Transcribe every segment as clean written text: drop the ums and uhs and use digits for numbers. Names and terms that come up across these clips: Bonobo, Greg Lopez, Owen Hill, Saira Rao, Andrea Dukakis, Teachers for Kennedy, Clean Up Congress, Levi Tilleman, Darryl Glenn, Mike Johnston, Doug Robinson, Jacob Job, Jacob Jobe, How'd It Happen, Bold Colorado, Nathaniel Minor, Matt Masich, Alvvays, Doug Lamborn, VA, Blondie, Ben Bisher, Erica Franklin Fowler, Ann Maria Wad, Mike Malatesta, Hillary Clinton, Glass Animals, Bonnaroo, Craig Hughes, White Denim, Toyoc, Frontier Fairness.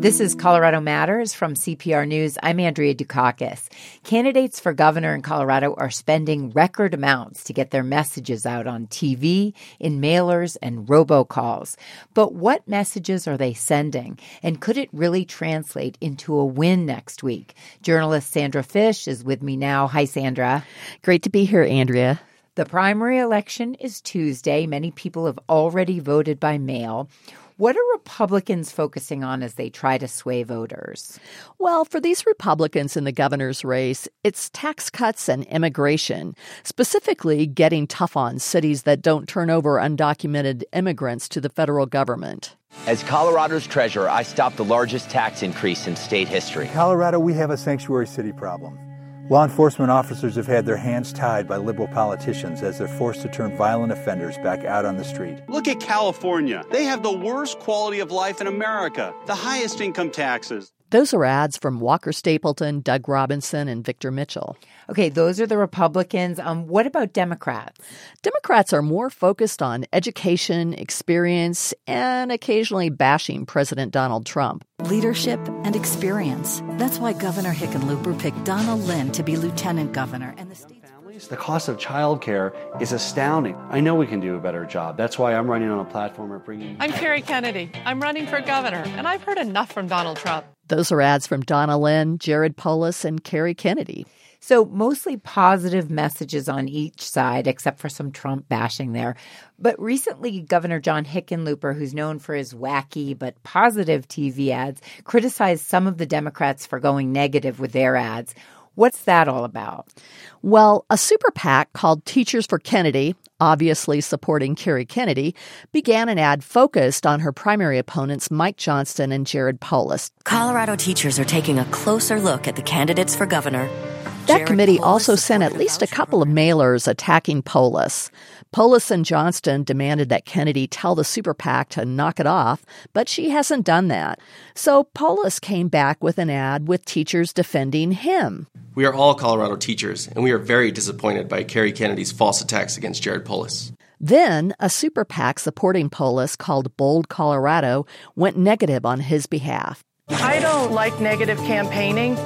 This is Colorado Matters from CPR News. I'm Andrea Dukakis. Candidates for governor in Colorado are spending record amounts to get their messages out on TV, in mailers, and robocalls. But what messages are they sending? And could it really translate into a win next week? Journalist Sandra Fish is with me now. Hi, Sandra. Great to be here, Andrea. The primary election is Tuesday. Many people have already voted by mail. What are Republicans focusing on as they try to sway voters? Well, for these Republicans in the governor's race, it's tax cuts and immigration, specifically getting tough on cities that don't turn over undocumented immigrants to the federal government. As Colorado's treasurer, I stopped the largest tax increase in state history. In Colorado, we have a sanctuary city problem. Law enforcement officers have had their hands tied by liberal politicians as they're forced to turn violent offenders back out on the street. Look at California. They have the worst quality of life in America, the highest income taxes. Those are ads from Walker Stapleton, Doug Robinson, and Victor Mitchell. Okay, those are the Republicans. What about Democrats? Democrats are more focused on education, experience, and occasionally bashing President Donald Trump. Leadership and experience. That's why Governor Hickenlooper picked Donna Lynn to be lieutenant governor. And the state's... The cost of childcare is astounding. I know we can do a better job. That's why I'm running on a platform of bringing... I'm Kerry Kennedy. I'm running for governor, and I've heard enough from Donald Trump. Those are ads from Donna Lynn, Jared Polis, and Kerry Kennedy. So mostly positive messages on each side, except for some Trump bashing there. But recently, Governor John Hickenlooper, who's known for his wacky but positive TV ads, criticized some of the Democrats for going negative with their ads. What's that all about? Well, a super PAC called Teachers for Kennedy, obviously supporting Kerry Kennedy, began an ad focused on her primary opponents, Mike Johnston and Jared Polis. Colorado teachers are taking a closer look at the candidates for governor. That committee also sent at least a couple of mailers attacking Polis. Polis and Johnston demanded that Kennedy tell the super PAC to knock it off, but she hasn't done that. So Polis came back with an ad with teachers defending him. We are all Colorado teachers, and we are very disappointed by Kerry Kennedy's false attacks against Jared Polis. Then a super PAC supporting Polis called Bold Colorado went negative on his behalf. I don't like negative campaigning.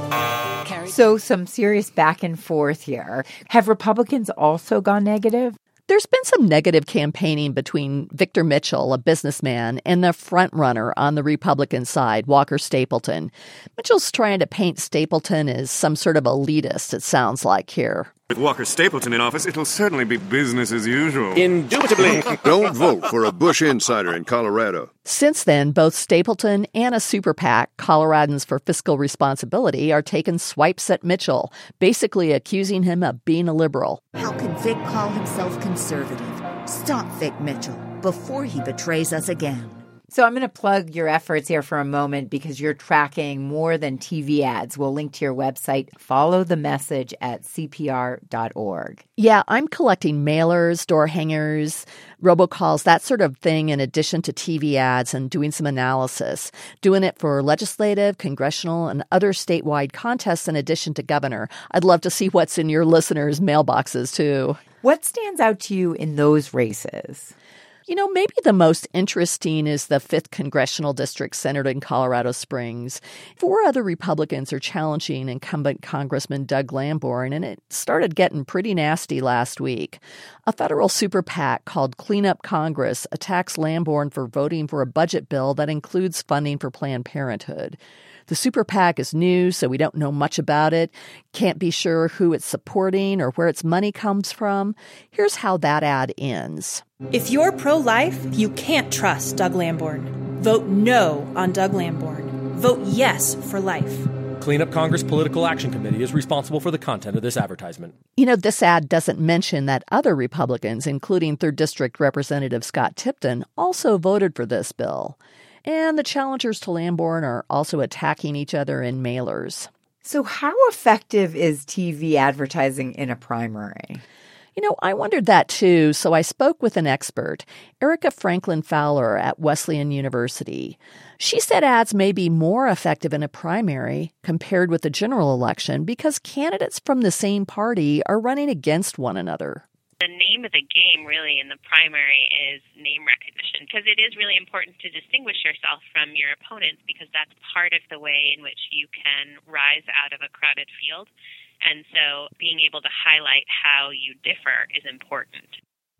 So some serious back and forth here. Have Republicans also gone negative? There's been some negative campaigning between Victor Mitchell, a businessman, and the frontrunner on the Republican side, Walker Stapleton. Mitchell's trying to paint Stapleton as some sort of elitist, it sounds like here. With Walker Stapleton in office, it'll certainly be business as usual. Indubitably. Don't vote for a Bush insider in Colorado. Since then, both Stapleton and a super PAC, Coloradans for Fiscal Responsibility, are taking swipes at Mitchell, basically accusing him of being a liberal. How can Vic call himself conservative? Stop Vic Mitchell before he betrays us again. So I'm going to plug your efforts here for a moment because you're tracking more than TV ads. We'll link to your website, followthemessage at cpr.org. Yeah, I'm collecting mailers, door hangers, robocalls, that sort of thing, in addition to TV ads, and doing some analysis. Doing it for legislative, congressional, and other statewide contests in addition to governor. I'd love to see what's in your listeners' mailboxes, too. What stands out to you in those races? You know, maybe the most interesting is the 5th Congressional District centered in Colorado Springs. 4 other Republicans are challenging incumbent Congressman Doug Lamborn, and it started getting pretty nasty last week. A federal super PAC called Clean Up Congress attacks Lamborn for voting for a budget bill that includes funding for Planned Parenthood. The super PAC is new, so we don't know much about it, can't be sure who it's supporting or where its money comes from. Here's how that ad ends. If you're pro-life, you can't trust Doug Lamborn. Vote no on Doug Lamborn. Vote yes for life. Clean Up Congress Political Action Committee is responsible for the content of this advertisement. You know, this ad doesn't mention that other Republicans, including 3rd District Representative Scott Tipton, also voted for this bill. And the challengers to Lamborn are also attacking each other in mailers. So how effective is TV advertising in a primary? You know, I wondered that too, so I spoke with an expert, Erica Franklin Fowler at Wesleyan University. She said ads may be more effective in a primary compared with the general election because candidates from the same party are running against one another. the name of the game really in the primary is name recognition, because it is really important to distinguish yourself from your opponents, because that's part of the way in which you can rise out of a crowded field. And so being able to highlight how you differ is important.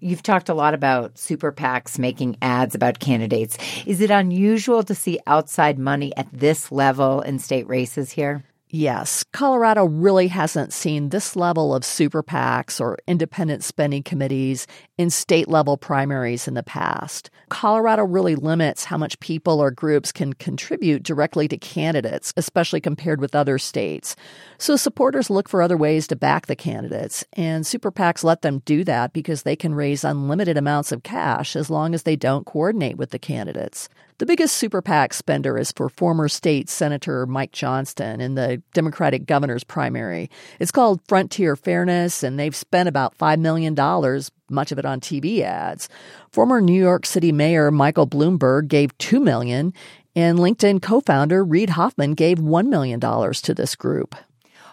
You've talked a lot about super PACs making ads about candidates. Is it unusual to see outside money at this level in state races here? Yes, Colorado really hasn't seen this level of super PACs or independent spending committees in state-level primaries in the past. Colorado really limits how much people or groups can contribute directly to candidates, especially compared with other states. So supporters look for other ways to back the candidates, and super PACs let them do that because they can raise unlimited amounts of cash as long as they don't coordinate with the candidates. The biggest super PAC spender is for former state Senator Mike Johnston in the Democratic governor's primary. It's called Frontier Fairness, and they've spent about $5 million, much of it on TV ads. Former New York City Mayor Michael Bloomberg gave $2 million, and LinkedIn co-founder Reid Hoffman gave $1 million to this group.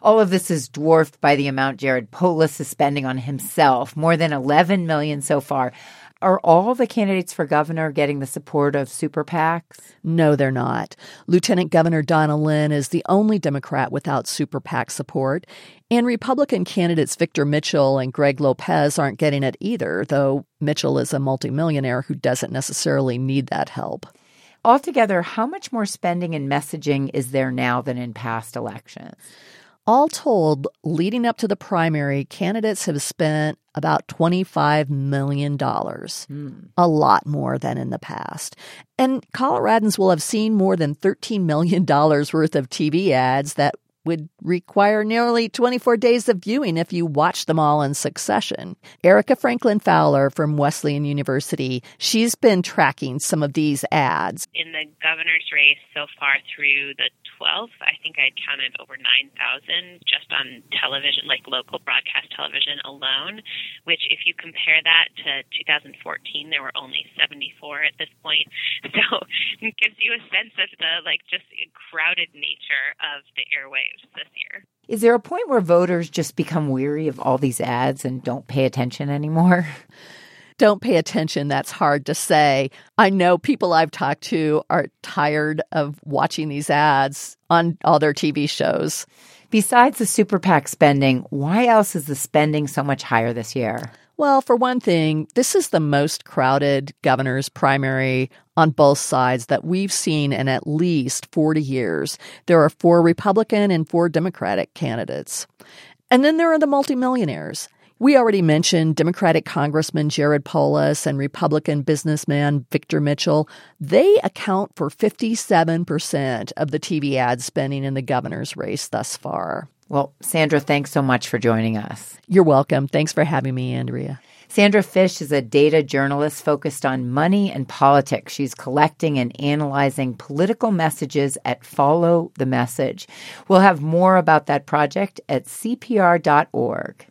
All of this is dwarfed by the amount Jared Polis is spending on himself, more than $11 million so far. Are all the candidates for governor getting the support of super PACs? No, they're not. Lieutenant Governor Donna Lynn is the only Democrat without super PAC support. And Republican candidates Victor Mitchell and Greg Lopez aren't getting it either, though Mitchell is a multimillionaire who doesn't necessarily need that help. Altogether, how much more spending and messaging is there now than in past elections? All told, leading up to the primary, candidates have spent about $25 million, a lot more than in the past. And Coloradans will have seen more than $13 million worth of TV ads that would require nearly 24 days of viewing if you watched them all in succession. Erica Franklin Fowler from Wesleyan University, she's been tracking some of these ads. In the governor's race so far through the 12th, I think I counted over 9,000 just on television, like local broadcast television alone, which if you compare that to 2014, there were only 74 at this point. So it gives you a sense of the just crowded nature of the airwaves this year. Is there a point where voters just become weary of all these ads and don't pay attention anymore? Don't pay attention, that's hard to say. I know people I've talked to are tired of watching these ads on all their TV shows. Besides the super PAC spending, why else is the spending so much higher this year? Well, for one thing, this is the most crowded governor's primary on both sides that we've seen in at least 40 years. There are 4 Republican and 4 Democratic candidates. And then there are the multimillionaires. We already mentioned Democratic Congressman Jared Polis and Republican businessman Victor Mitchell. They account for 57% of the TV ad spending in the governor's race thus far. Well, Sandra, thanks so much for joining us. You're welcome. Thanks for having me, Andrea. Sandra Fish is a data journalist focused on money and politics. She's collecting and analyzing political messages at Follow the Message. We'll have more about that project at CPR.org.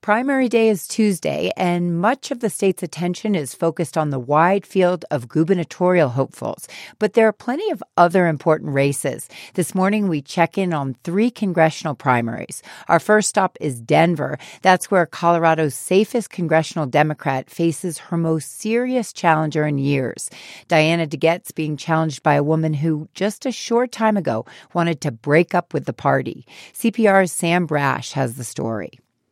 Primary day is Tuesday, and much of the state's attention is focused on the wide field of gubernatorial hopefuls. But there are plenty of other important races. This morning, we check in on 3 congressional primaries. Our first stop is Denver. That's where Colorado's safest congressional Democrat faces her most serious challenger in years. Diana DeGette's being challenged by a woman who, just a short time ago, wanted to break up with the party. CPR's Sam Brash has the story.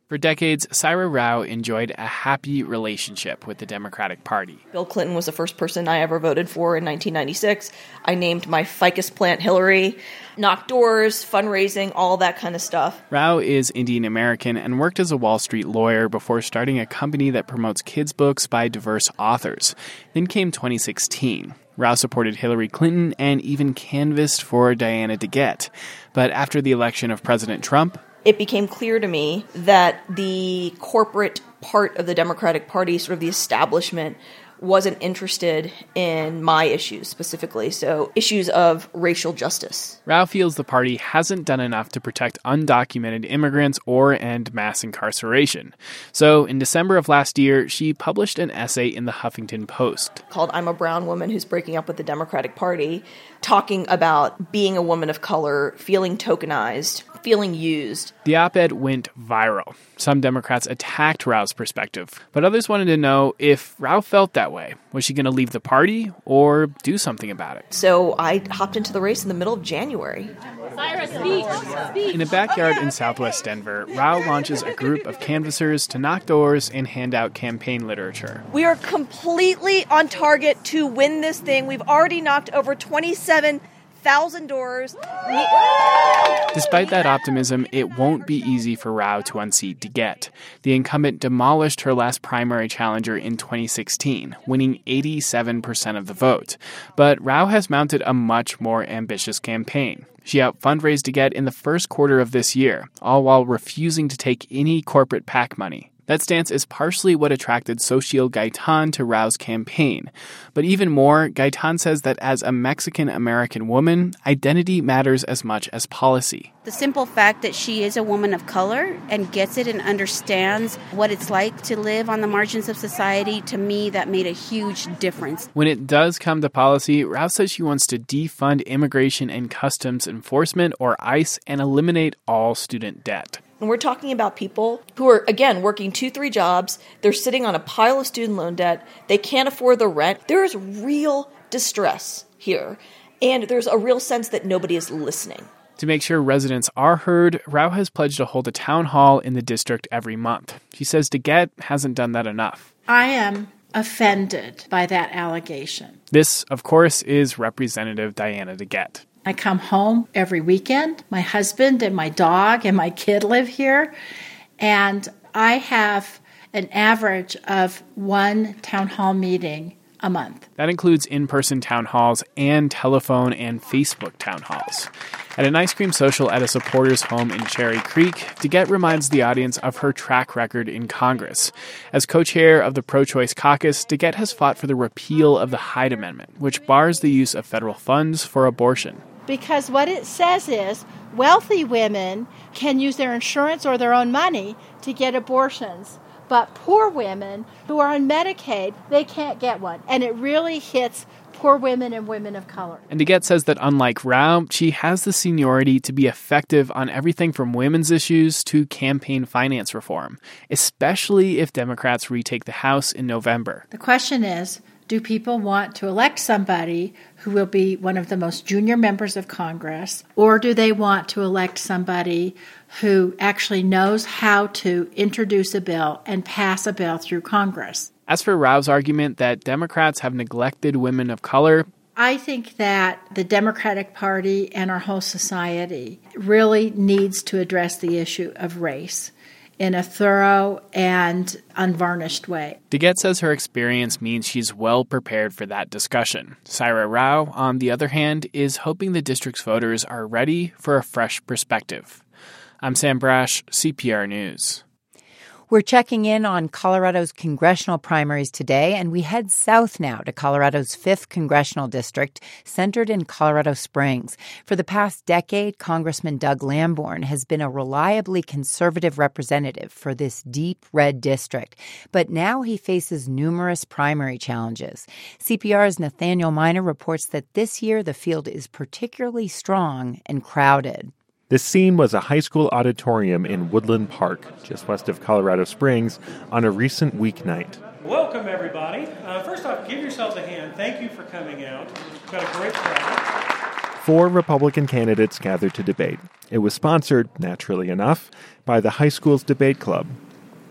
For decades, Saira Rao enjoyed a happy relationship with the Democratic Party. Bill Clinton was the first person I ever voted for in 1996. I named my ficus plant Hillary, knocked doors, fundraising, all that kind of stuff. Rao is Indian American and worked as a Wall Street lawyer before starting a company that promotes kids' books by diverse authors. Then came 2016. Rao supported Hillary Clinton and even canvassed for Diana DeGette. But after the election of President Trump, it became clear to me that the corporate part of the Democratic Party, sort of the establishment, wasn't interested in my issues specifically, so issues of racial justice. Rao feels the party hasn't done enough to protect undocumented immigrants or end mass incarceration. So in December of last year, she published an essay in the Huffington Post called I'm a Brown Woman Who's Breaking Up with the Democratic Party, talking about being a woman of color, feeling tokenized, feeling used. The op-ed went viral. Some Democrats attacked Rao's perspective, but others wanted to know if Rao felt that way. Was she going to leave the party or do something about it? So I hopped into the race in the middle of January. Saira, speak. In a backyard in southwest Denver, Rao launches a group of canvassers to knock doors and hand out campaign literature. We are completely on target to win this thing. We've already knocked over 27,000 doors. Despite that optimism, it won't be easy for Rao to unseat DeGette. The incumbent demolished her last primary challenger in 2016, winning 87% of the vote. But Rao has mounted a much more ambitious campaign. She out-fundraised DeGette in the first quarter of this year, all while refusing to take any corporate PAC money. That stance is partially what attracted Sochil Gaitan to Rao's campaign. But even more, Gaitan says that as a Mexican-American woman, identity matters as much as policy. The simple fact that she is a woman of color and gets it and understands what it's like to live on the margins of society, to me, that made a huge difference. When it does come to policy, Rao says she wants to defund Immigration and Customs Enforcement, or ICE, and eliminate all student debt. And we're talking about people who are, again, working 2-3 jobs. They're sitting on a pile of student loan debt. They can't afford the rent. There is real distress here, and there's a real sense that nobody is listening. To make sure residents are heard, Rao has pledged to hold a town hall in the district every month. She says DeGette hasn't done that enough. I am offended by that allegation. This, of course, is Representative Diana DeGette. I come home every weekend. My husband and my dog and my kid live here. And I have an average of one town hall meeting a month. That includes in-person town halls and telephone and Facebook town halls. At an ice cream social at a supporter's home in Cherry Creek, DeGette reminds the audience of her track record in Congress. As co-chair of the pro-choice caucus, DeGette has fought for the repeal of the Hyde Amendment, which bars the use of federal funds for abortion. Because what it says is wealthy women can use their insurance or their own money to get abortions. But poor women who are on Medicaid, they can't get one. And it really hits poor women and women of color. And DeGette says that unlike Rao, she has the seniority to be effective on everything from women's issues to campaign finance reform, especially if Democrats retake the House in November. The question is, do people want to elect somebody who will be one of the most junior members of Congress, or do they want to elect somebody who actually knows how to introduce a bill and pass a bill through Congress? As for Rao's argument that Democrats have neglected women of color, I think that the Democratic Party and our whole society really needs to address the issue of race in a thorough and unvarnished way. DeGette says her experience means she's well prepared for that discussion. Saira Rao, on the other hand, is hoping the district's voters are ready for a fresh perspective. I'm Sam Brash, CPR News. We're checking in on Colorado's congressional primaries today, and we head south now to Colorado's 5th congressional district, centered in Colorado Springs. For the past decade, Congressman Doug Lamborn has been a reliably conservative representative for this deep red district, but now he faces numerous primary challenges. CPR's Nathaniel Minor reports that this year the field is particularly strong and crowded. The scene was a high school auditorium in Woodland Park, just west of Colorado Springs, on a recent weeknight. Welcome, everybody. First off, give yourselves a hand. Thank you for coming out. We've got a great crowd. 4 Republican candidates gathered to debate. It was sponsored, naturally enough, by the high school's debate club.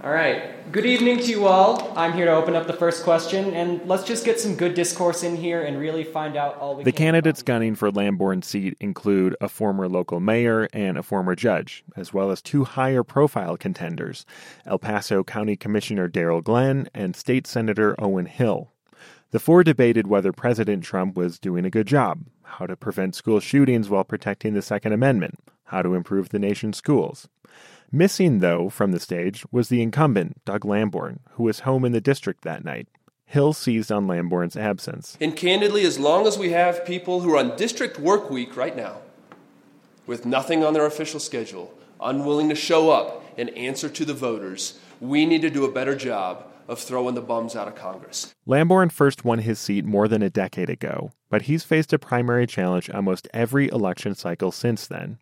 All right. Good evening to you all. I'm here to open up the first question, and let's just get some good discourse in here and really find out all we can. The candidates gunning for Lamborn's seat include a former local mayor and a former judge, as well as 2 higher-profile contenders, El Paso County Commissioner Darryl Glenn and State Senator Owen Hill. The 4 debated whether President Trump was doing a good job, how to prevent school shootings while protecting the Second Amendment, how to improve the nation's schools. Missing, though, from the stage was the incumbent, Doug Lamborn, who was home in the district that night. Hill seized on Lamborn's absence. And candidly, as long as we have people who are on district work week right now, with nothing on their official schedule, unwilling to show up and answer to the voters, we need to do a better job of throwing the bums out of Congress. Lamborn first won his seat more than a decade ago, but he's faced a primary challenge almost every election cycle since then.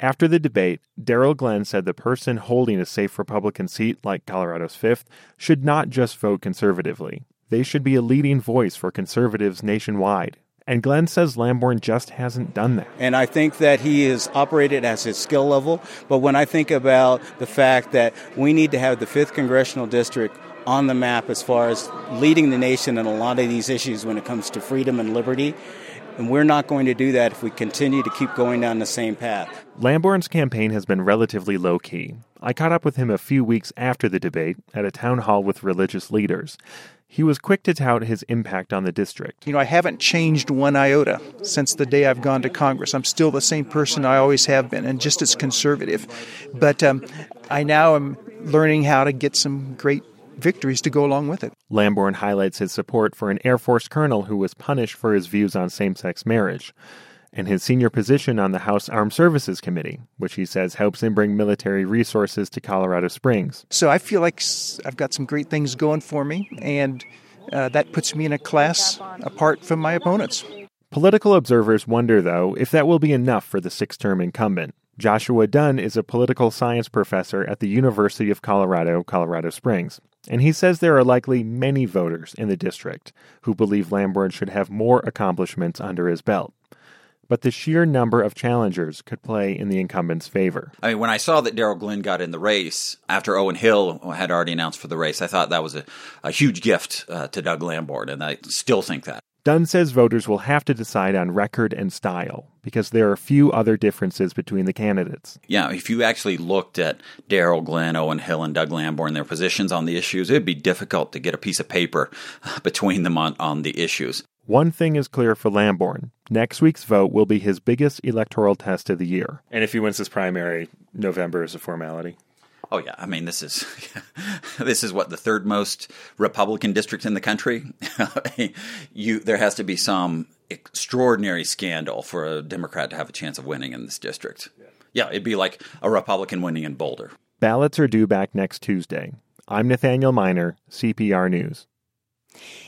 After the debate, Darryl Glenn said the person holding a safe Republican seat like Colorado's 5th should not just vote conservatively. They should be a leading voice for conservatives nationwide. And Glenn says Lamborn just hasn't done that. And I think that he has operated at his skill level. But when I think about the fact that we need to have the 5th Congressional District on the map as far as leading the nation in a lot of these issues when it comes to freedom and liberty, and we're not going to do that if we continue to keep going down the same path. Lamborn's campaign has been relatively low-key. I caught up with him a few weeks after the debate at a town hall with religious leaders. He was quick to tout his impact on the district. I haven't changed one iota since the day I've gone to Congress. I'm still the same person I always have been, and just as conservative. But I now am learning how to get some great victories to go along with it. Lamborn highlights his support for an Air Force colonel who was punished for his views on same-sex marriage, and his senior position on the House Armed Services Committee, which he says helps him bring military resources to Colorado Springs. So I feel like I've got some great things going for me, and that puts me in a class apart from my opponents. Political observers wonder, though, if that will be enough for the six-term incumbent. Joshua Dunn is a political science professor at the University of Colorado, Colorado Springs. And he says there are likely many voters in the district who believe Lamborn should have more accomplishments under his belt. But the sheer number of challengers could play in the incumbent's favor. When I saw that Darryl Glenn got in the race after Owen Hill had already announced for the race, I thought that was a huge gift to Doug Lamborn, and I still think that. Dunn says voters will have to decide on record and style because there are few other differences between the candidates. Yeah, if you actually looked at Darryl Glenn, Owen Hill, and Doug Lamborn, their positions on the issues, it'd be difficult to get a piece of paper between them on the issues. One thing is clear for Lamborn. Next week's vote will be his biggest electoral test of the year. And if he wins this primary, November is a formality. Oh, yeah. This is what, the third most Republican district in the country? There has to be some extraordinary scandal for a Democrat to have a chance of winning in this district. Yeah, it'd be like a Republican winning in Boulder. Ballots are due back next Tuesday. I'm Nathaniel Minor, CPR News.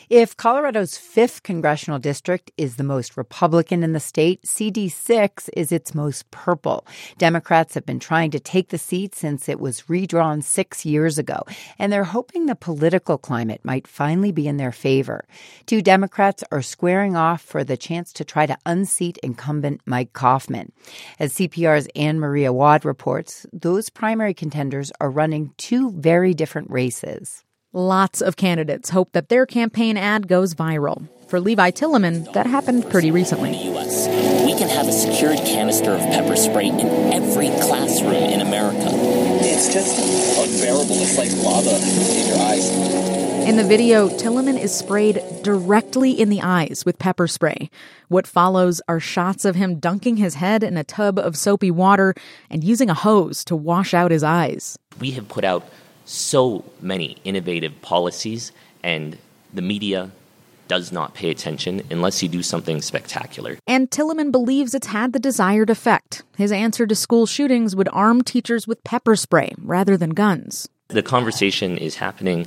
If Colorado's 5th congressional district is the most Republican in the state, CD6 is its most purple. Democrats have been trying to take the seat since it was redrawn 6 years ago, and they're hoping the political climate might finally be in their favor. Two Democrats are squaring off for the chance to try to unseat incumbent Mike Coffman. As CPR's Ann Maria Wad reports, those primary contenders are running two very different races. Lots of candidates hope that their campaign ad goes viral. For Levi Tilleman, that happened pretty recently. We can have a secured canister of pepper spray in every classroom in America. It's just unbearable. It's like lava in your eyes. In the video, Tilleman is sprayed directly in the eyes with pepper spray. What follows are shots of him dunking his head in a tub of soapy water and using a hose to wash out his eyes. We have put out so many innovative policies, and the media does not pay attention unless you do something spectacular. And Tilleman believes it's had the desired effect. His answer to school shootings would arm teachers with pepper spray rather than guns. The conversation is happening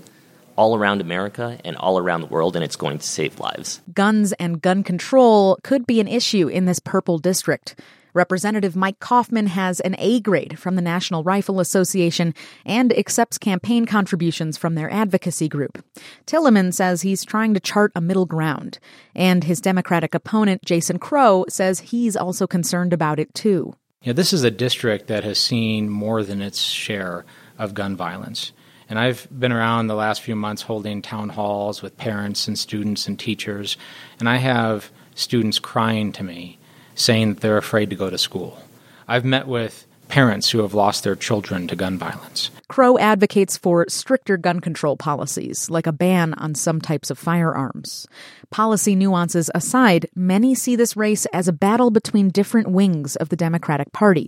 all around America and all around the world, and it's going to save lives. Guns and gun control could be an issue in this purple district. Representative Mike Coffman has an A grade from the National Rifle Association and accepts campaign contributions from their advocacy group. Tilleman says he's trying to chart a middle ground, and his Democratic opponent, Jason Crow, says he's also concerned about it, too. This is a district that has seen more than its share of gun violence. And I've been around the last few months holding town halls with parents and students and teachers, and I have students crying to me, saying that they're afraid to go to school. I've met with parents who have lost their children to gun violence. Crow advocates for stricter gun control policies, like a ban on some types of firearms. Policy nuances aside, many see this race as a battle between different wings of the Democratic Party.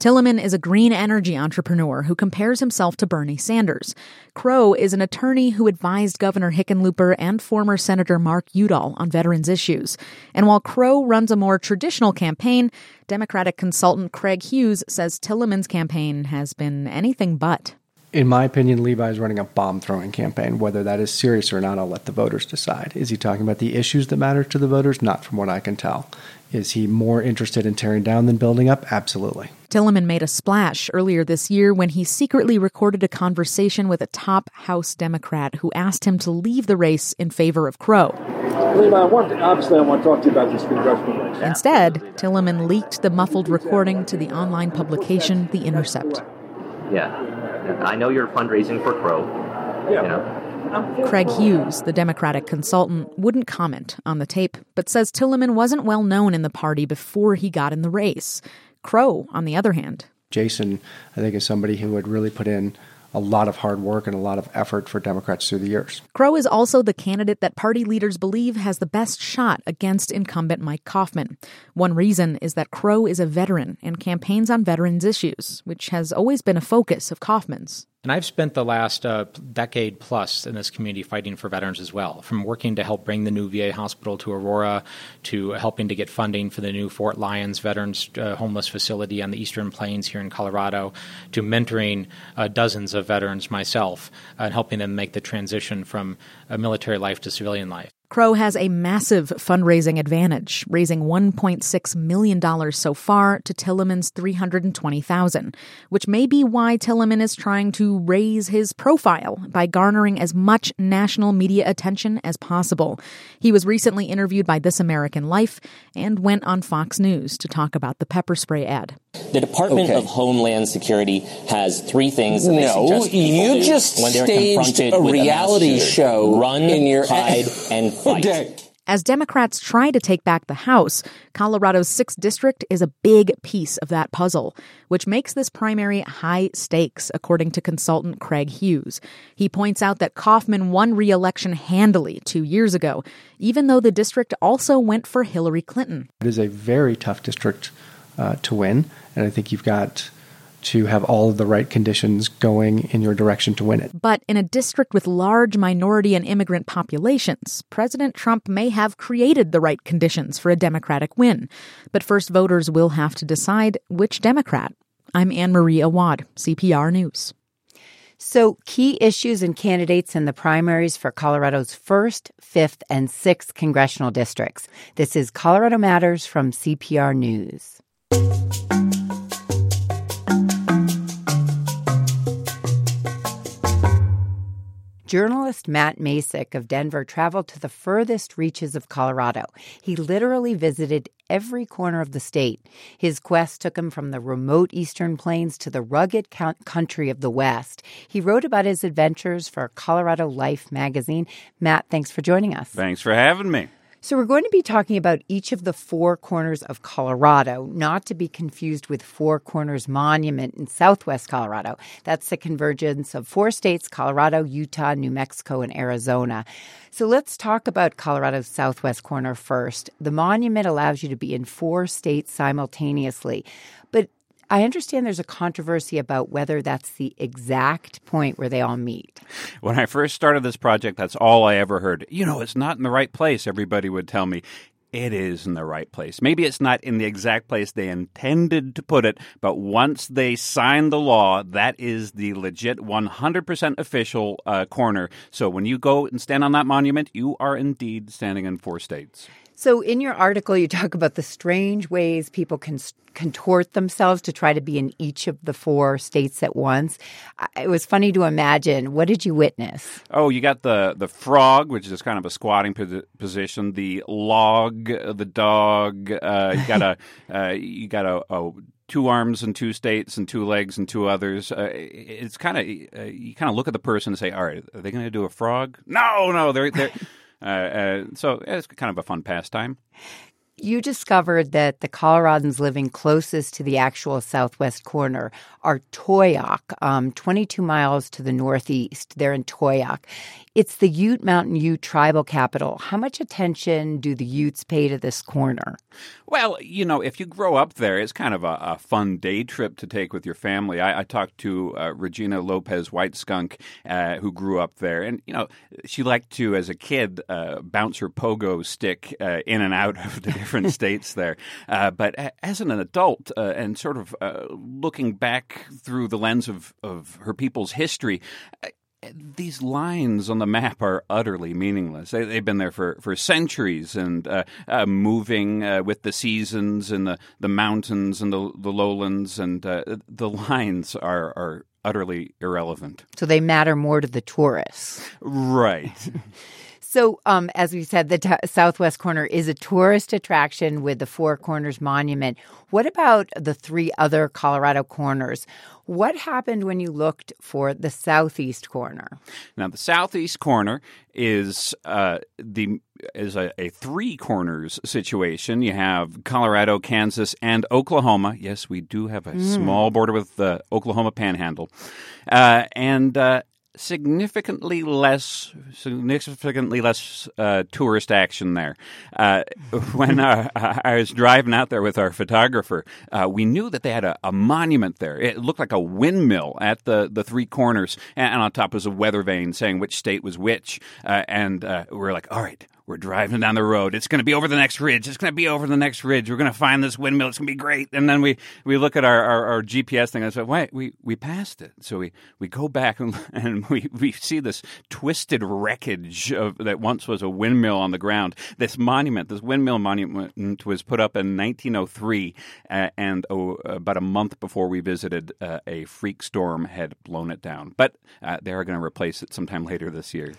Tilleman is a green energy entrepreneur who compares himself to Bernie Sanders. Crow is an attorney who advised Governor Hickenlooper and former Senator Mark Udall on veterans issues. And while Crow runs a more traditional campaign, Democratic consultant Craig Hughes says Tilleman's campaign has been anything but. In my opinion, Levi is running a bomb-throwing campaign. Whether that is serious or not, I'll let the voters decide. Is he talking about the issues that matter to the voters? Not from what I can tell. Is he more interested in tearing down than building up? Absolutely. Tilleman made a splash earlier this year when he secretly recorded a conversation with a top House Democrat who asked him to leave the race in favor of Crow. Levi, obviously I want to talk to you about this congressional race. Instead, Tilleman leaked the muffled recording to the online publication The Intercept. Yeah, I know you're fundraising for Crow, you know. Craig Hughes, the Democratic consultant, wouldn't comment on the tape, but says Tilleman wasn't well known in the party before he got in the race. Crow, on the other hand. Jason, I think, is somebody who had really put in a lot of hard work and a lot of effort for Democrats through the years. Crow is also the candidate that party leaders believe has the best shot against incumbent Mike Coffman. One reason is that Crow is a veteran and campaigns on veterans issues, which has always been a focus of Coffman's. And I've spent the last decade plus in this community fighting for veterans as well, from working to help bring the new VA hospital to Aurora, to helping to get funding for the new Fort Lyons Veterans Homeless Facility on the Eastern Plains here in Colorado, to mentoring dozens of veterans myself and helping them make the transition from military life to civilian life. Crow has a massive fundraising advantage, raising $1.6 million so far to Tilleman's $320,000, which may be why Tilleman is trying to raise his profile by garnering as much national media attention as possible. He was recently interviewed by This American Life and went on Fox News to talk about the pepper spray ad. The Department of Homeland Security has three things that they suggest people do when they're confronted with a reality show. Run, in your hide, and fight. As Democrats try to take back the House, Colorado's 6th District is a big piece of that puzzle, which makes this primary high stakes, according to consultant Craig Hughes. He points out that Coffman won re-election handily 2 years ago, even though the district also went for Hillary Clinton. It is a very tough district to win, and I think you've got to have all of the right conditions going in your direction to win it. But in a district with large minority and immigrant populations, President Trump may have created the right conditions for a Democratic win. But first, voters will have to decide which Democrat. I'm Anne-Marie Awad, CPR News. So key issues and candidates in the primaries for Colorado's 1st, 5th, and 6th congressional districts. This is Colorado Matters from CPR News. Journalist Matt Masich of Denver traveled to the furthest reaches of Colorado. He literally visited every corner of the state. His quest took him from the remote eastern plains to the rugged country of the West. He wrote about his adventures for Colorado Life magazine. Matt, thanks for joining us. Thanks for having me. So we're going to be talking about each of the four corners of Colorado, not to be confused with Four Corners Monument in southwest Colorado. That's the convergence of four states: Colorado, Utah, New Mexico, and Arizona. So let's talk about Colorado's southwest corner first. The monument allows you to be in four states simultaneously. But I understand there's a controversy about whether that's the exact point where they all meet. When I first started this project, that's all I ever heard. You know, it's not in the right place, everybody would tell me. It is in the right place. Maybe it's not in the exact place they intended to put it, but once they sign the law, that is the legit 100% official corner. So when you go and stand on that monument, you are indeed standing in four states. So in your article, you talk about the strange ways people can contort themselves to try to be in each of the four states at once. It was funny to imagine. What did you witness? Oh, you got the frog, which is kind of a squatting position, the log, the dog. You got a two arms and two states and two legs and two others. It's kind of you kind of look at the person and say, all right, are they going to do a frog? No, they're so it's kind of a fun pastime. You discovered that the Coloradans living closest to the actual southwest corner are Toyoc, 22 miles to the northeast. They're in Toyoc. It's the Ute Mountain Ute tribal capital. How much attention do the Utes pay to this corner? Well, you know, if you grow up there, it's kind of a fun day trip to take with your family. I talked to Regina Lopez White Skunk, who grew up there. And, you know, she liked to, as a kid, bounce her pogo stick in and out of the different states there. But as an adult and sort of looking back through the lens of her people's history, these lines on the map are utterly meaningless. They've been there for centuries and moving with the seasons and the mountains and the lowlands, and the lines are utterly irrelevant. So they matter more to the tourists. Right. So, as we said, the southwest corner is a tourist attraction with the Four Corners Monument. What about the three other Colorado corners? What happened when you looked for the southeast corner? Now, the southeast corner is a three corners situation. You have Colorado, Kansas, and Oklahoma. Yes, we do have a small border with the Oklahoma Panhandle. Significantly less tourist action there. When I was driving out there with our photographer, we knew that they had a monument there. It looked like a windmill at the three corners, and on top was a weather vane saying which state was which. And we're like, all right. We're driving down the road. It's going to be over the next ridge. We're going to find this windmill. It's going to be great. And then we look at our GPS thing. And I said, wait, we passed it. So we go back and we see this twisted wreckage that once was a windmill on the ground. This monument, this windmill monument was put up in 1903, and about a month before we visited, a freak storm had blown it down. But they are going to replace it sometime later this year.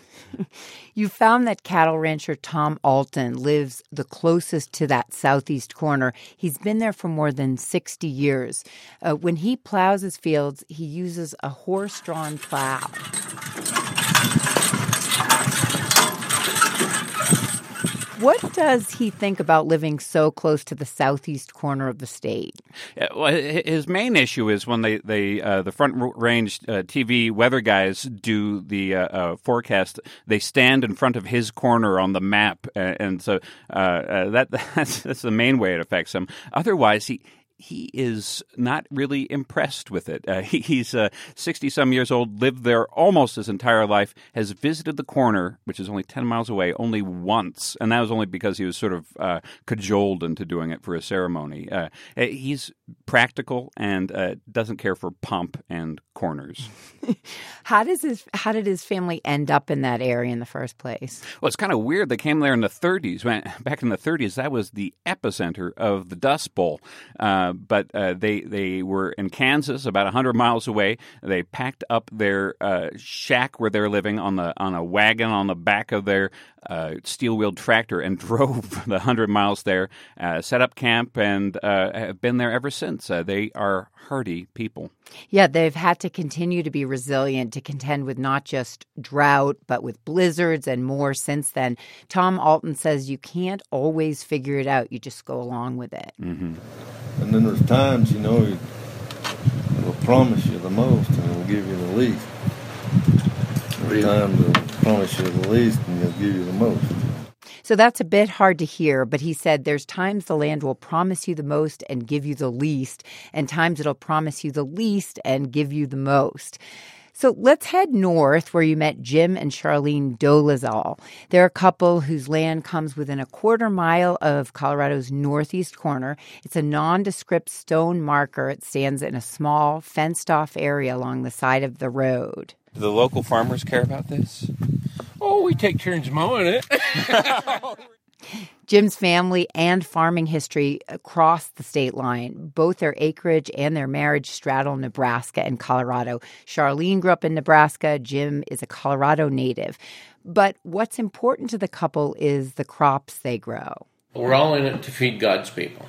You found that cattle rancher Tom Alton lives the closest to that southeast corner. He's been there for more than 60 years. When he plows his fields, he uses a horse-drawn plow. What does he think about living so close to the southeast corner of the state? Well, his main issue is when they the Front Range TV weather guys do the forecast, they stand in front of his corner on the map, and so that's the main way it affects him. Otherwise, he is not really impressed with it. He's 60-some years old, lived there almost his entire life, has visited the corner, which is only 10 miles away, only once. And that was only because he was sort of cajoled into doing it for a ceremony. He's practical and doesn't care for pomp and corners. How did his family end up in that area in the first place? Well, it's kind of weird. They came there in the 30s. Back in the 30s, that was the epicenter of the Dust Bowl. But they were in Kansas, about 100 miles away. They packed up their shack where they're living on a wagon on the back of their steel-wheeled tractor and drove the 100 miles there, set up camp, and have been there ever since. They are hardy people. Yeah, they've had to continue to be resilient to contend with not just drought, but with blizzards and more since then. Tom Alton says you can't always figure it out. You just go along with it. Mm-hmm. And then there's times, you know, it'll promise you the most and it'll give you the least. Every time they'll promise you the least and they'll give you the most. So that's a bit hard to hear, but he said there's times the land will promise you the most and give you the least, and times it'll promise you the least and give you the most. So let's head north where you met Jim and Charlene Dolezal. They're a couple whose land comes within a quarter mile of Colorado's northeast corner. It's a nondescript stone marker. It stands in a small, fenced-off area along the side of the road. Do the local farmers care about this? Oh, we take turns mowing it. Jim's family and farming history cross the state line. Both their acreage and their marriage straddle Nebraska and Colorado. Charlene grew up in Nebraska. Jim is a Colorado native. But what's important to the couple is the crops they grow. We're all in it to feed God's people.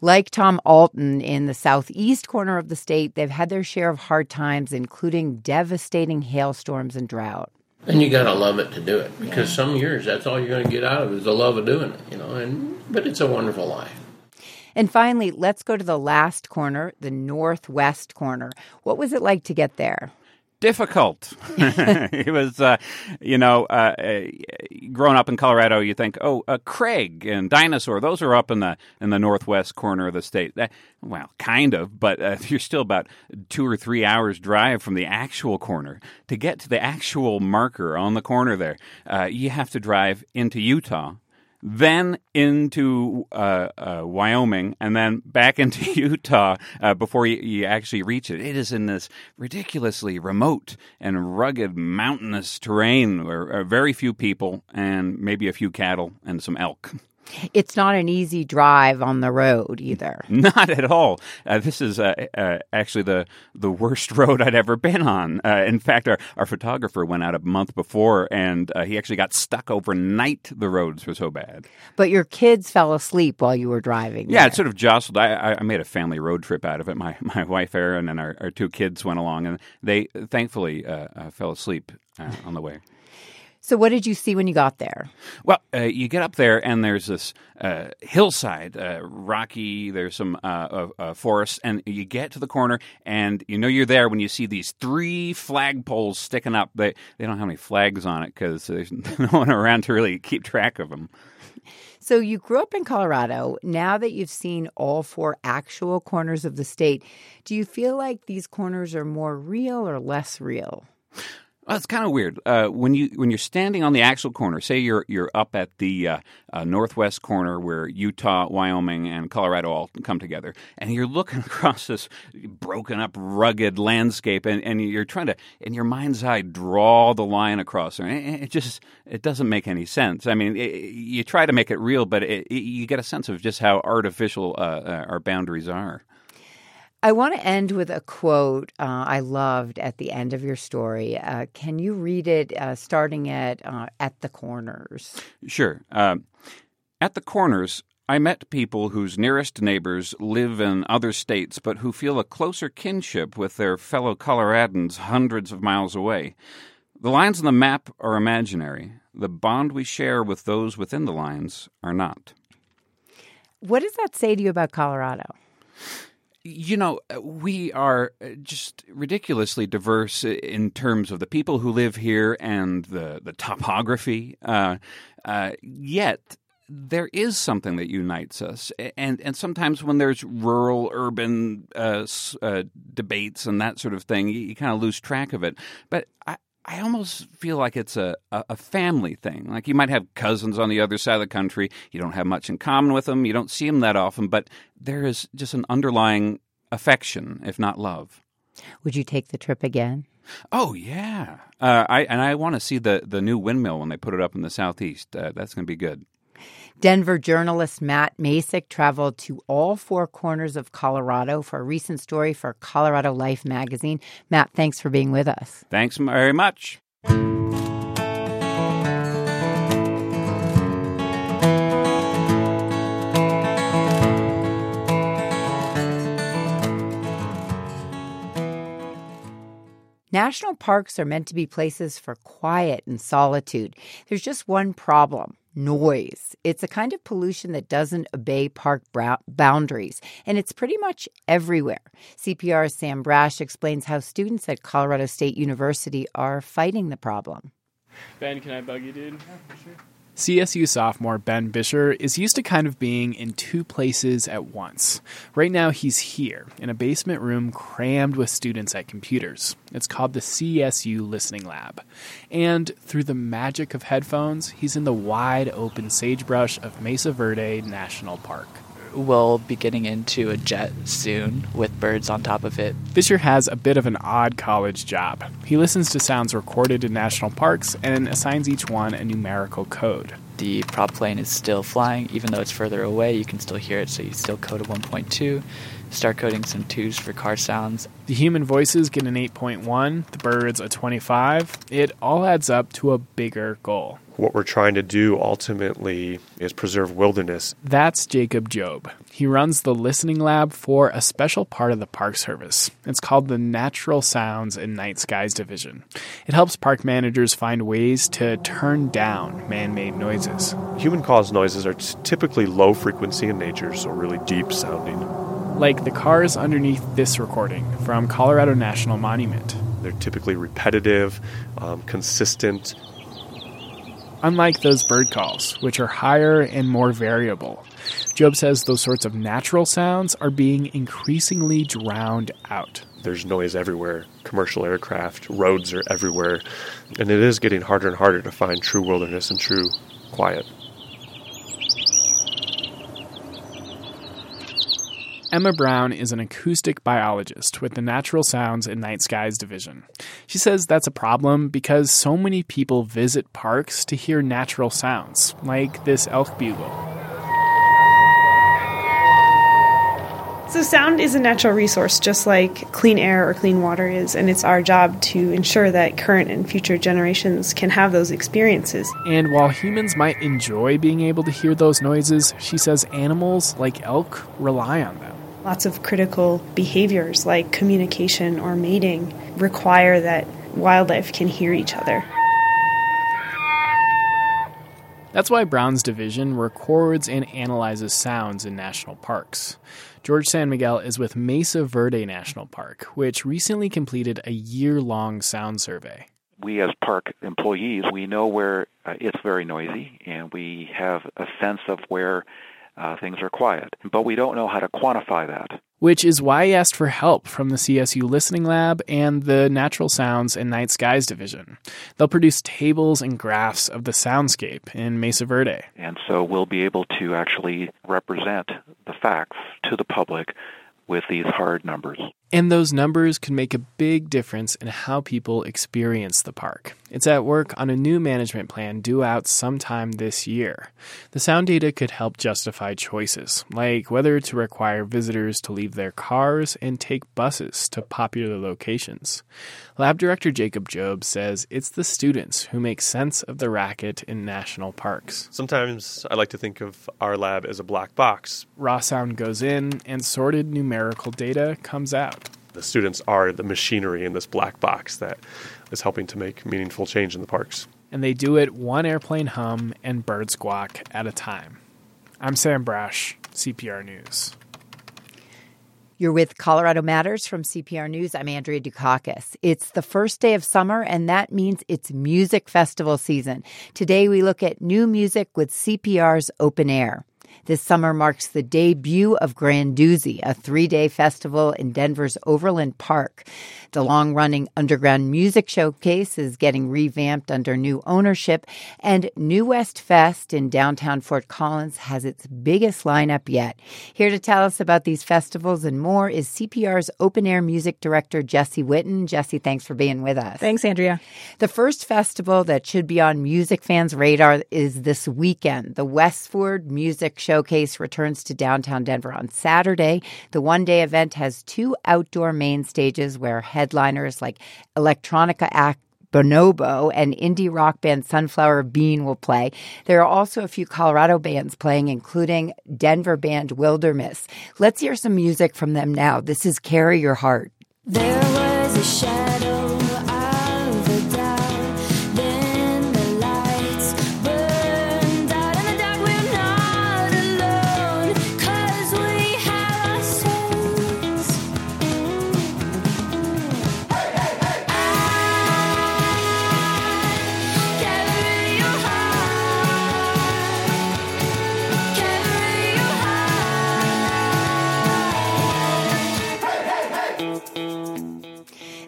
Like Tom Alton in the southeast corner of the state, they've had their share of hard times, including devastating hailstorms and drought. And you got to love it to do it, because some years that's all you're going to get out of is the love of doing it, you know. But it's a wonderful life. And finally, let's go to the last corner, the northwest corner. What was it like to get there? difficult. It was, growing up in Colorado, you think, Craig and Dinosaur, those are up in the northwest corner of the state. Well, kind of, but you're still about 2 or 3 hours drive from the actual corner. To get to the actual marker on the corner there, you have to drive into Utah, then into Wyoming, and then back into Utah before you actually reach it. It is in this ridiculously remote and rugged mountainous terrain where very few people and maybe a few cattle and some elk. It's not an easy drive on the road either. Not at all. This is actually the worst road I'd ever been on. In fact, our photographer went out a month before, and he actually got stuck overnight. The roads were so bad. But your kids fell asleep while you were driving. Yeah, it sort of jostled. I made a family road trip out of it. My wife, Erin, and our 2 kids went along, and they thankfully fell asleep on the way. So what did you see when you got there? Well, you get up there and there's this hillside, rocky, there's some forest, and you get to the corner and you know you're there when you see these 3 flagpoles sticking up. They don't have any flags on it because there's no one around to really keep track of them. So you grew up in Colorado. Now that you've seen all 4 actual corners of the state, do you feel like these corners are more real or less real? Well, it's kind of weird. When you're standing on the actual corner, say you're up at the northwest corner where Utah, Wyoming, and Colorado all come together, and you're looking across this broken up, rugged landscape, and you're trying to, in your mind's eye, draw the line across there. It doesn't make any sense. I mean, you try to make it real, but you get a sense of just how artificial our boundaries are. I want to end with a quote I loved at the end of your story. Can you read it starting at the corners? Sure. At the corners, I met people whose nearest neighbors live in other states but who feel a closer kinship with their fellow Coloradans hundreds of miles away. The lines on the map are imaginary. The bond we share with those within the lines are not. What does that say to you about Colorado? You know, we are just ridiculously diverse in terms of the people who live here and the topography, yet there is something that unites us. And sometimes when there's rural-urban debates and that sort of thing, you kind of lose track of it. But I almost feel like it's a family thing. Like you might have cousins on the other side of the country. You don't have much in common with them. You don't see them that often. But there is just an underlying affection, if not love. Would you take the trip again? Oh, yeah. I want to see the new windmill when they put it up in the southeast. That's going to be good. Denver journalist Matt Masich traveled to all 4 corners of Colorado for a recent story for Colorado Life magazine. Matt, thanks for being with us. Thanks very much. National parks are meant to be places for quiet and solitude. There's just one problem. Noise. It's a kind of pollution that doesn't obey park boundaries, and it's pretty much everywhere. CPR's Sam Brash explains how students at Colorado State University are fighting the problem. Ben, can I bug you, dude? Yeah, for sure. CSU sophomore Ben Bisher is used to kind of being in 2 places at once. Right now, he's here in a basement room crammed with students at computers. It's called the CSU Listening Lab. And through the magic of headphones, he's in the wide open sagebrush of Mesa Verde National Park. We'll be getting into a jet soon with birds on top of it. Fisher has a bit of an odd college job. He listens to sounds recorded in national parks and assigns each one a numerical code. The prop plane is still flying. Even though it's further away, you can still hear it, so you still code a 1.2. Start coding some 2s for car sounds. The human voices get an 8.1, the birds a 25. It all adds up to a bigger goal. What we're trying to do ultimately is preserve wilderness. That's Jacob Jobe. He runs the listening lab for a special part of the Park Service. It's called the Natural Sounds and Night Skies Division. It helps park managers find ways to turn down man-made noises. Human-caused noises are typically low frequency in nature, so really deep sounding. Like the cars underneath this recording from Colorado National Monument. They're typically repetitive, consistent. Unlike those bird calls, which are higher and more variable, Job says those sorts of natural sounds are being increasingly drowned out. There's noise everywhere. Commercial aircraft, roads are everywhere. And it is getting harder and harder to find true wilderness and true quiet. Emma Brown is an acoustic biologist with the Natural Sounds and Night Skies Division. She says that's a problem because so many people visit parks to hear natural sounds, like this elk bugle. So sound is a natural resource, just like clean air or clean water is, and it's our job to ensure that current and future generations can have those experiences. And while humans might enjoy being able to hear those noises, she says animals, like elk, rely on them. Lots of critical behaviors, like communication or mating, require that wildlife can hear each other. That's why Brown's division records and analyzes sounds in national parks. George San Miguel is with Mesa Verde National Park, which recently completed a year-long sound survey. We as park employees, we know where it's very noisy, and we have a sense of where things are quiet. But we don't know how to quantify that. Which is why he asked for help from the CSU Listening Lab and the Natural Sounds and Night Skies Division. They'll produce tables and graphs of the soundscape in Mesa Verde. And so we'll be able to actually represent the facts to the public with these hard numbers. And those numbers can make a big difference in how people experience the park. It's at work on a new management plan due out sometime this year. The sound data could help justify choices, like whether to require visitors to leave their cars and take buses to popular locations. Lab Director Jacob Job says it's the students who make sense of the racket in national parks. Sometimes I like to think of our lab as a black box. Raw sound goes in, and sorted numerical data comes out. The students are the machinery in this black box that is helping to make meaningful change in the parks. And they do it one airplane hum and bird squawk at a time. I'm Sam Brash, CPR News. You're with Colorado Matters from CPR News. I'm Andrea Dukakis. It's the first day of summer, and that means it's music festival season. Today we look at new music with CPR's Open Air. This summer marks the debut of Grandoozy, a three-day festival in Denver's Overland Park. The long-running Underground Music Showcase is getting revamped under new ownership, and New West Fest in downtown Fort Collins has its biggest lineup yet. Here to tell us about these festivals and more is CPR's open-air music director, Jesse Witten. Jesse, thanks for being with us. Thanks, Andrea. The first festival that should be on music fans' radar is this weekend, the Westward Music Showcase returns to downtown Denver on Saturday. The one-day event has two outdoor main stages where headliners like electronica act Bonobo and indie rock band Sunflower Bean will play. There are also a few Colorado bands playing, including Denver band Wilderness. Let's hear some music from them now. This is Carry Your Heart. There was a shadow.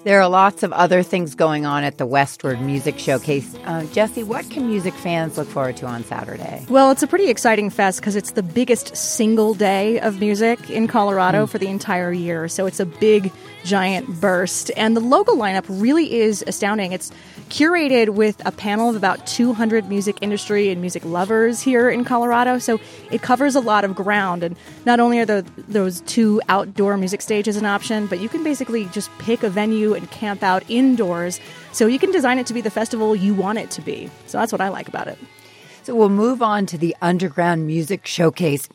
There are lots of other things going on at the Westward Music Showcase. Jesse, what can music fans look forward to on Saturday? Well, it's a pretty exciting fest because it's the biggest single day of music in Colorado for the entire year. So it's a big, giant burst. And the local lineup really is astounding. It's curated with a panel of about 200 music industry and music lovers here in Colorado. So it covers a lot of ground. And not only are those two outdoor music stages an option, but you can basically just pick a venue and camp out indoors, so you can design it to be the festival you want it to be. So that's what I like about it. So we'll move on to the Underground Music Showcase,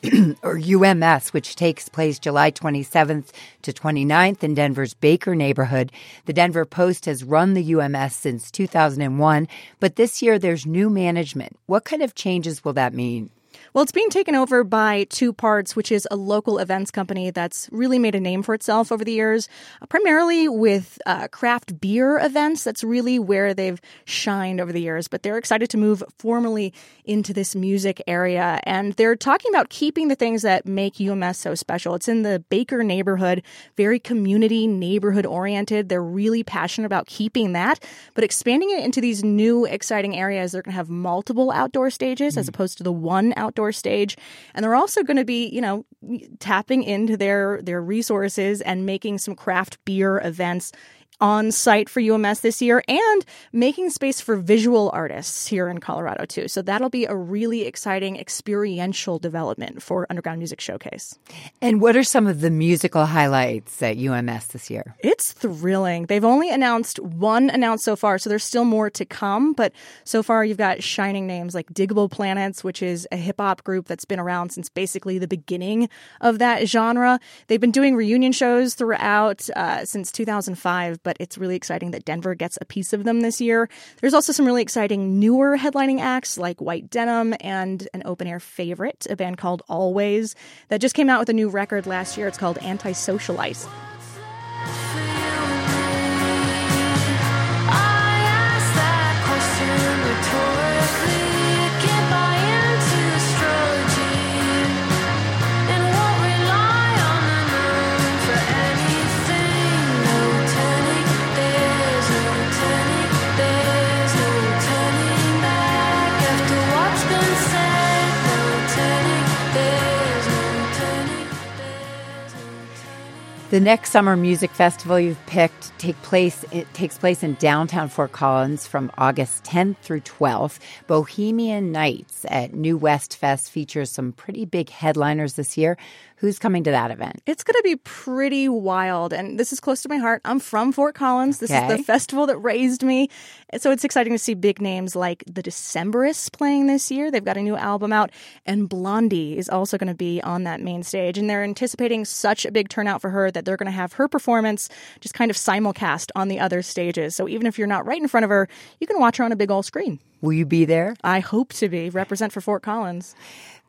or UMS, which takes place July 27th to 29th in Denver's Baker neighborhood. The Denver Post has run the UMS since 2001, but this year there's new management. What kind of changes will that mean? Well, it's being taken over by Two Parts, which is a local events company that's really made a name for itself over the years, primarily with craft beer events. That's really where they've shined over the years. But they're excited to move formally into this music area. And they're talking about keeping the things that make UMS so special. It's in the Baker neighborhood, very community, neighborhood-oriented. They're really passionate about keeping that, but expanding it into these new, exciting areas. They're going to have multiple outdoor stages as opposed to the one outdoor stage. And they're also going to be, you know, tapping into their resources and making some craft beer events on site for UMS this year and making space for visual artists here in Colorado, too. So that'll be a really exciting experiential development for Underground Music Showcase. And what are some of the musical highlights at UMS this year? It's thrilling. They've only announced one so far, so there's still more to come. But so far, you've got shining names like Diggable Planets, which is a hip-hop group that's been around since basically the beginning of that genre. They've been doing reunion shows throughout since 2005, but it's really exciting that Denver gets a piece of them this year. There's also some really exciting newer headlining acts like White Denim and an open-air favorite, a band called Alvvays, that just came out with a new record last year. It's called Anti-Socialite. The next summer music festival you've picked takes place in downtown Fort Collins from August 10th through 12th. Bohemian Nights at New West Fest features some pretty big headliners this year. Who's coming to that event? It's going to be pretty wild, and this is close to my heart. I'm from Fort Collins. This is the festival that raised me, so it's exciting to see big names like the Decemberists playing this year. They've got a new album out, and Blondie is also going to be on that main stage, and they're anticipating such a big turnout for her that they're going to have her performance just kind of simulcast on the other stages. So even if you're not right in front of her, you can watch her on a big old screen. Will you be there? I hope to be. Represent for Fort Collins.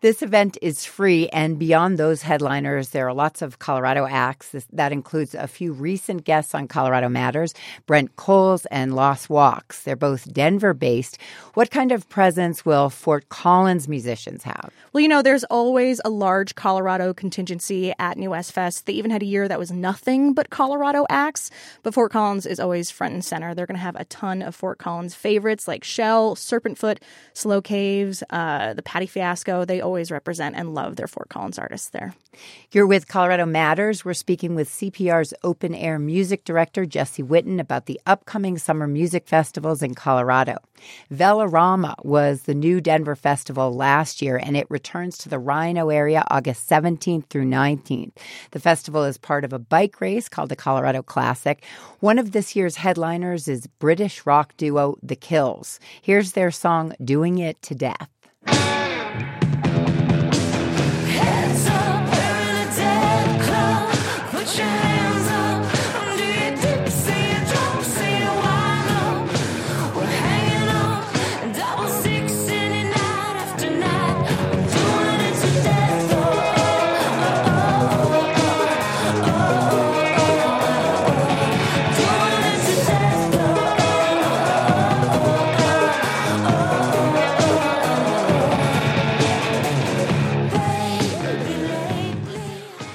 This event is free, and beyond those headliners, there are lots of Colorado acts. That includes a few recent guests on Colorado Matters, Brent Coles and Lost Walks. They're both Denver-based. What kind of presence will Fort Collins musicians have? Well, you know, there's always a large Colorado contingency at New West Fest. They even had a year that was nothing but Colorado acts, but Fort Collins is always front and center. They're going to have a ton of Fort Collins favorites like Shell, Serpentfoot, Slow Caves, the Patty Fiasco. They always represent and love their Fort Collins artists there. You're with Colorado Matters. We're speaking with CPR's Open Air Music Director, Jesse Witten, about the upcoming summer music festivals in Colorado. Velorama was the new Denver festival last year, and it returns to the Rhino area August 17th through 19th. The festival is part of a bike race called the Colorado Classic. One of this year's headliners is British rock duo The Kills. Here's their song, Doing It to Death.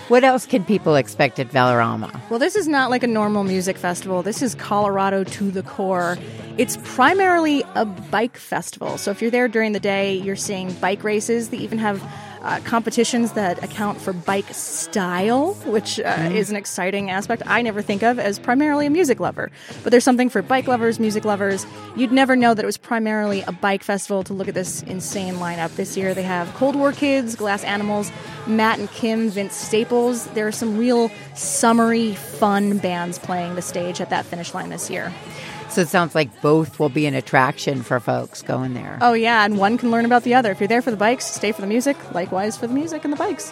What else can people expect at Velorama? Well, this is not like a normal music festival. This is Colorado to the core. It's primarily a bike festival. So if you're there during the day, you're seeing bike races. They even have competitions that account for bike style, which is an exciting aspect I never think of as primarily a music lover. But there's something for bike lovers, music lovers. You'd never know that it was primarily a bike festival to look at this insane lineup. This year they have Cold War Kids, Glass Animals, Matt and Kim, Vince Staples. There are some real summery, fun bands playing the stage at that finish line this year. So it sounds like both will be an attraction for folks going there. Oh, yeah, and one can learn about the other. If you're there for the bikes, stay for the music. Likewise for the music and the bikes.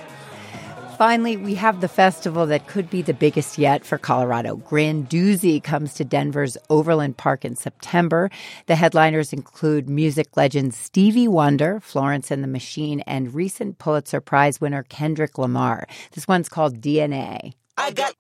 Finally, we have the festival that could be the biggest yet for Colorado. Granduzzi comes to Denver's Overland Park in September. The headliners include music legends Stevie Wonder, Florence and the Machine, and recent Pulitzer Prize winner Kendrick Lamar. This one's called DNA. I got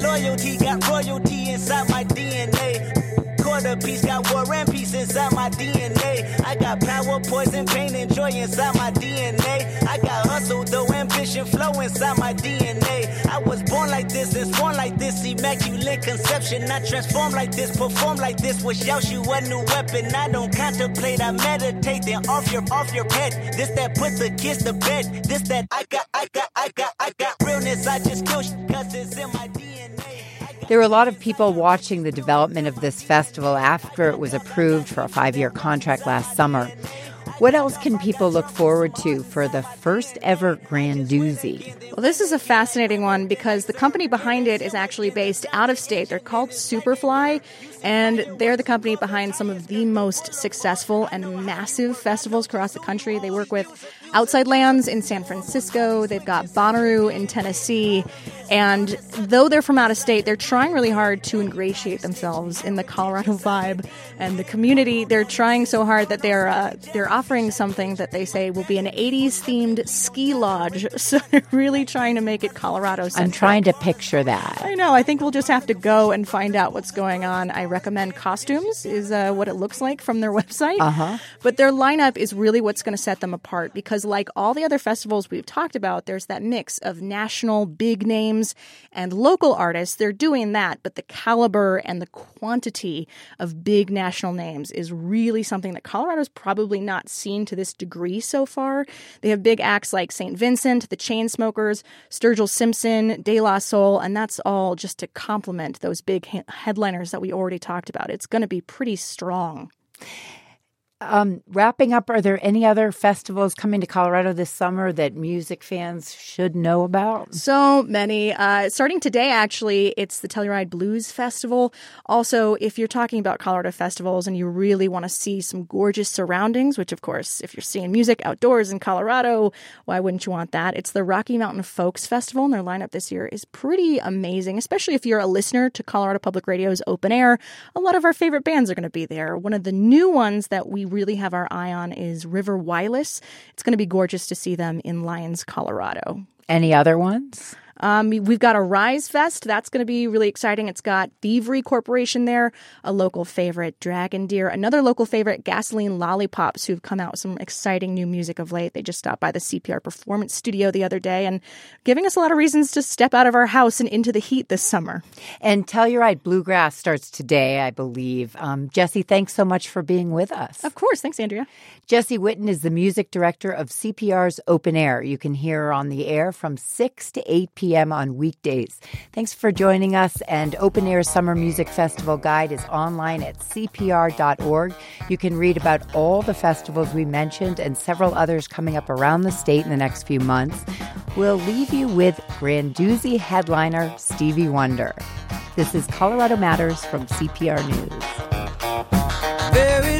loyalty, got royalty inside my DNA. Quarter piece, got war and peace inside my DNA. I got power, poison, pain, and joy inside my DNA. I got hustle, though, ambition, flow inside my DNA. I was born like this, and sworn like this, immaculate conception. I transform like this, perform like this, wish out you a new weapon. I don't contemplate, I meditate, then off your head. This that put the kids to bed. This that I got realness, I just kill shit, 'cause it's in my DNA. There were a lot of people watching the development of this festival after it was approved for a 5-year contract last summer. What else can people look forward to for the first ever Granduzzi? Well, this is a fascinating one because the company behind it is actually based out of state. They're called Superfly, and they're the company behind some of the most successful and massive festivals across the country. They work with Outside Lands in San Francisco. They've got Bonnaroo in Tennessee. And though they're from out of state, they're trying really hard to ingratiate themselves in the Colorado vibe and the community. They're trying so hard that they're offering something that they say will be an 80s-themed ski lodge. So they're really trying to make it Colorado-centric. I'm trying to picture that. I know. I think we'll just have to go and find out what's going on. I recommend costumes is what it looks like from their website. Uh-huh. But their lineup is really what's going to set them apart because like all the other festivals we've talked about, there's that mix of national big names and local artists. They're doing that, but the caliber and the quantity of big national names is really something that Colorado's probably not seen to this degree so far. They have big acts like St. Vincent, the Chainsmokers, Sturgill Simpson, De La Soul, and that's all just to complement those big headliners that we already talked about. It's going to be pretty strong. Wrapping up, are there any other festivals coming to Colorado this summer that music fans should know about? So many. Starting today, actually, it's the Telluride Blues Festival. Also, if you're talking about Colorado festivals and you really want to see some gorgeous surroundings, which, of course, if you're seeing music outdoors in Colorado, why wouldn't you want that? It's the Rocky Mountain Folks Festival, and their lineup this year is pretty amazing, especially if you're a listener to Colorado Public Radio's Open Air. A lot of our favorite bands are going to be there. One of the new ones that we really have our eye on is River Wireless. It's going to be gorgeous to see them in Lyons, Colorado. Any other ones? We've got a Rise Fest. That's going to be really exciting. It's got Thievery Corporation there, a local favorite, Dragon Deer, another local favorite, Gasoline Lollipops, who've come out with some exciting new music of late. They just stopped by the CPR Performance Studio the other day and giving us a lot of reasons to step out of our house and into the heat this summer. And Telluride Bluegrass starts today, I believe. Jesse, thanks so much for being with us. Of course. Thanks, Andrea. Jesse Witten is the music director of CPR's Open Air. You can hear her on the air from 6 to 8 p.m. on weekdays. Thanks for joining us, and Open Air Summer Music Festival Guide is online at cpr.org. You can read about all the festivals we mentioned and several others coming up around the state in the next few months. We'll leave you with Granduzzi headliner Stevie Wonder. This is Colorado Matters from CPR News.